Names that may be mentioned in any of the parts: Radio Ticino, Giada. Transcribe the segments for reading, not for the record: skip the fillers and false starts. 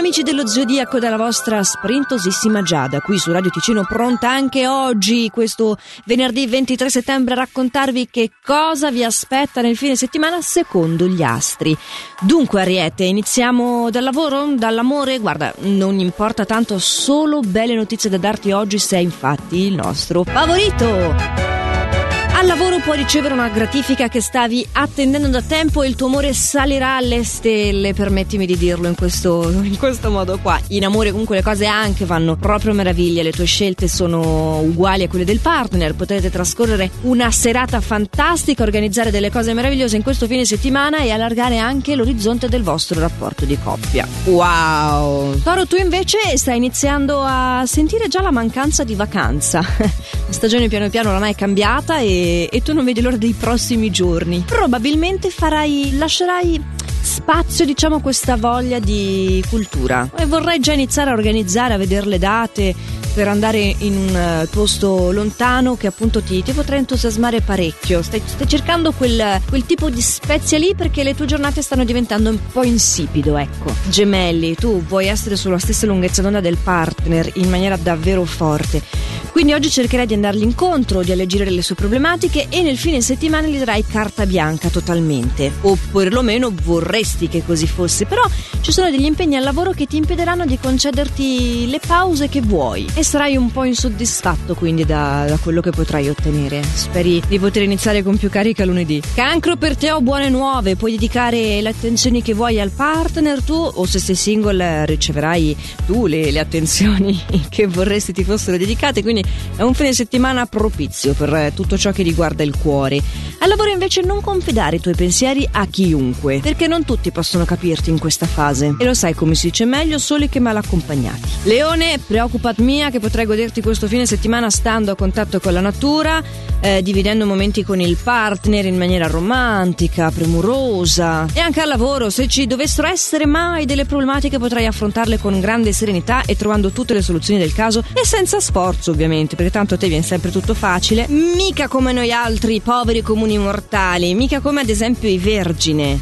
amici dello Zodiaco dalla vostra sprintosissima Giada, qui su Radio Ticino, pronta anche oggi, questo venerdì 23 settembre, a raccontarvi che cosa vi aspetta nel fine settimana secondo gli astri. Dunque Ariete, iniziamo dal lavoro, dall'amore. Guarda, non importa tanto, solo belle notizie da darti oggi, sei infatti il nostro favorito. Al lavoro puoi ricevere una gratifica che stavi attendendo da tempo e il tuo amore salirà alle stelle, permettimi di dirlo in questo modo qua. In amore comunque le cose anche vanno proprio a meraviglia, le tue scelte sono uguali a quelle del partner, potrete trascorrere una serata fantastica, organizzare delle cose meravigliose in questo fine settimana e allargare anche l'orizzonte del vostro rapporto di coppia. Wow! Toro, tu invece stai iniziando a sentire già la mancanza di vacanza. La stagione piano piano oramai è cambiata e tu non vedi l'ora dei prossimi giorni. Probabilmente lascerai spazio, diciamo, questa voglia di cultura e vorrai già iniziare a organizzare, a vedere le date per andare in un posto lontano che appunto ti potrà entusiasmare parecchio. Stai cercando quel tipo di spezia lì perché le tue giornate stanno diventando un po' insipido, ecco. Gemelli, tu vuoi essere sulla stessa lunghezza d'onda del partner in maniera davvero forte, quindi oggi cercherai di andargli incontro, di alleggerire le sue problematiche e nel fine settimana gli darai carta bianca totalmente, o perlomeno vorresti che così fosse, però ci sono degli impegni al lavoro che ti impediranno di concederti le pause che vuoi e sarai un po' insoddisfatto quindi da quello che potrai ottenere. Speri di poter iniziare con più carica lunedì. Cancro, per te ho buone nuove, puoi dedicare le attenzioni che vuoi al partner tu, o se sei single riceverai tu le attenzioni che vorresti ti fossero dedicate, quindi è un fine settimana propizio per tutto ciò che riguarda il cuore. Al lavoro invece non confidare i tuoi pensieri a chiunque, perché non tutti possono capirti in questa fase e lo sai come si dice, meglio soli che mal accompagnati. Leone, preoccupati mia che potrai goderti questo fine settimana stando a contatto con la natura, dividendo momenti con il partner in maniera romantica, premurosa. E anche al lavoro, se ci dovessero essere mai delle problematiche, potrai affrontarle con grande serenità e trovando tutte le soluzioni del caso e senza sforzo ovviamente, perché tanto a te viene sempre tutto facile, mica come noi altri poveri comuni mortali, mica come ad esempio i Vergine,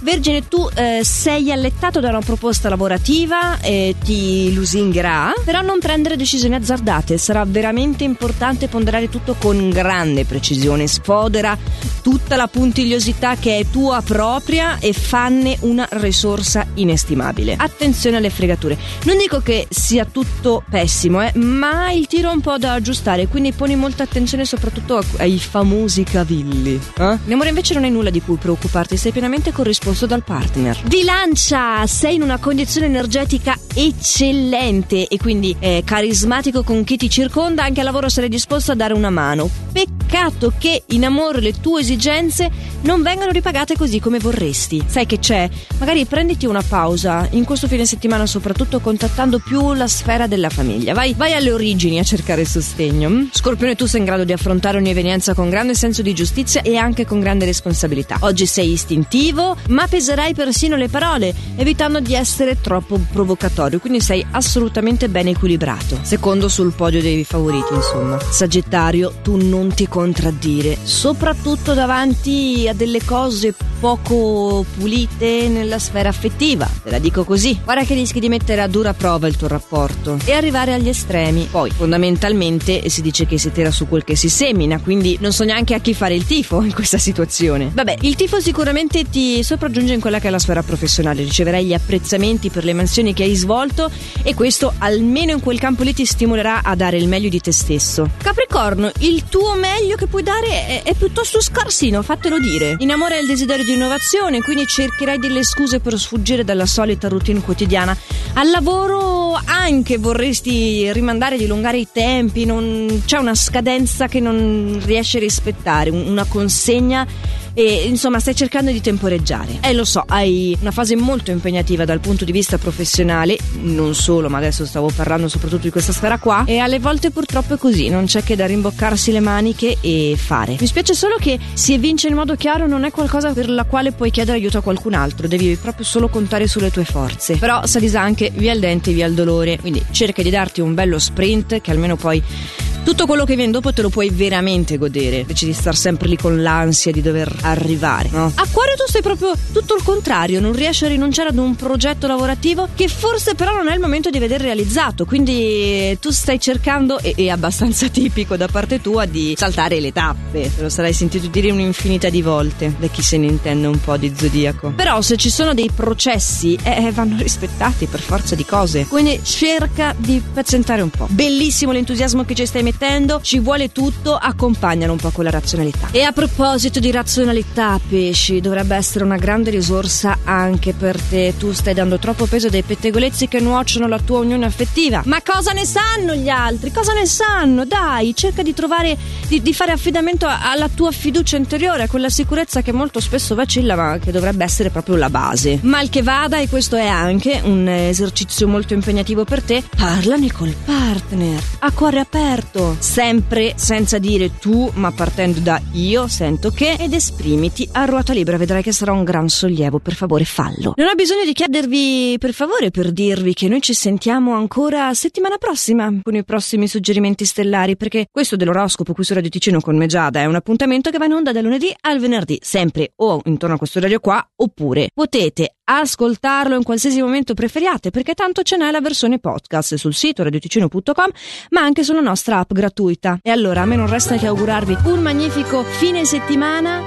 tu sei allettato da una proposta lavorativa e ti lusingherà, però non prendere decisioni azzardate, sarà veramente importante ponderare tutto con grande precisione. Sfodera tutta la puntigliosità che è tua propria e fanne una risorsa inestimabile. Attenzione alle fregature, non dico che sia tutto pessimo, ma il tiro è un po' da aggiustare, quindi poni molta attenzione soprattutto ai famosi cavilli. L'amore invece non hai nulla di cui preoccuparti, sei pienamente corrisposto dal partner. Bilancia, sei in una condizione energetica eccellente e quindi carismatico con chi ti circonda, anche al lavoro sarai disposto a dare una mano. Peccato che in amore le tue esigenze non vengano ripagate così come vorresti. Sai che c'è? Magari prenditi una pausa in questo fine settimana, soprattutto contattando più la sfera della famiglia. Vai alle origini a cercare sostegno. Scorpione, tu sei in grado di affrontare ogni evenienza con grande senso di giustizia e anche con grande responsabilità. Oggi sei istintivo, ma peserai persino le parole, evitando di essere troppo provocatorio, quindi sei assolutamente ben equilibrato, secondo sul podio dei favoriti insomma. Sagittario, tu non ti contraddire, soprattutto davanti a delle cose poco pulite nella sfera affettiva, te la dico così. Guarda che rischi di mettere a dura prova il tuo rapporto e arrivare agli estremi. Poi fondamentalmente si dice che si tira su quel che si semina, quindi non so neanche a chi fare il tifo in questa situazione. Vabbè, il tifo sicuramente ti sopraggiunge in quella che è la sfera professionale, riceverai gli apprezzamenti per le mansioni che hai svolto e questo almeno in quel campo lì ti stimolerà a dare il meglio di te stesso. Capricorno, il tuo meglio che puoi dare è piuttosto scarsino, fatelo dire. In amore hai il desiderio di innovazione, quindi cercherai delle scuse per sfuggire dalla solita routine quotidiana. Al lavoro anche vorresti rimandare, dilungare i tempi, non c'è una scadenza che non riesci a rispettare, una consegna, e insomma stai cercando di temporeggiare. Lo so, hai una fase molto impegnativa dal punto di vista professionale, non solo, ma adesso stavo parlando soprattutto di questa sfera qua, e alle volte purtroppo è così, non c'è che da rimboccarsi le maniche e fare. Mi spiace solo che si evince in modo chiaro, non è qualcosa per la quale puoi chiedere aiuto a qualcun altro, devi proprio solo contare sulle tue forze. Però salisa anche via il dente, via il dolore, quindi cerca di darti un bello sprint che almeno poi tutto quello che viene dopo te lo puoi veramente godere, invece di star sempre lì con l'ansia di dover arrivare, no? Acquario, tu sei proprio tutto il contrario, non riesci a rinunciare ad un progetto lavorativo che forse però non è il momento di veder realizzato, quindi tu stai cercando, e è abbastanza tipico da parte tua, di saltare le tappe. Te lo sarai sentito dire un'infinità di volte da chi se ne intende un po' di zodiaco, però se ci sono dei processi vanno rispettati per forza di cose, quindi cerca di pazientare un po'. Bellissimo l'entusiasmo che ci stai mettendo, ci vuole tutto, accompagnalo un po' con la razionalità. E a proposito di razionalità, pesci, dovrebbe essere una grande risorsa anche per te. Tu stai dando troppo peso dei pettegolezzi che nuociono la tua unione affettiva, ma cosa ne sanno gli altri? Cosa ne sanno? Dai, cerca di trovare, di fare affidamento alla tua fiducia interiore, a quella sicurezza che molto spesso vacilla ma che dovrebbe essere proprio la base. Mal che vada, e questo è anche un esercizio molto impegnativo per te, parlane col partner a cuore aperto, sempre senza dire tu ma partendo da io sento che, ed esprimiti a ruota libera, vedrai che sarà un gran sollievo. Per favore, fallo. Non ho bisogno di chiedervi per favore per dirvi che noi ci sentiamo ancora settimana prossima con i prossimi suggerimenti stellari, perché questo dell'oroscopo qui su Radio Ticino con me Giada è un appuntamento che va in onda da lunedì al venerdì, sempre o intorno a questo radio qua, oppure potete ascoltarlo in qualsiasi momento preferiate, perché tanto ce n'è la versione podcast sul sito radioticino.com, ma anche sulla nostra app gratuita. E allora a me non resta che augurarvi un magnifico fine settimana.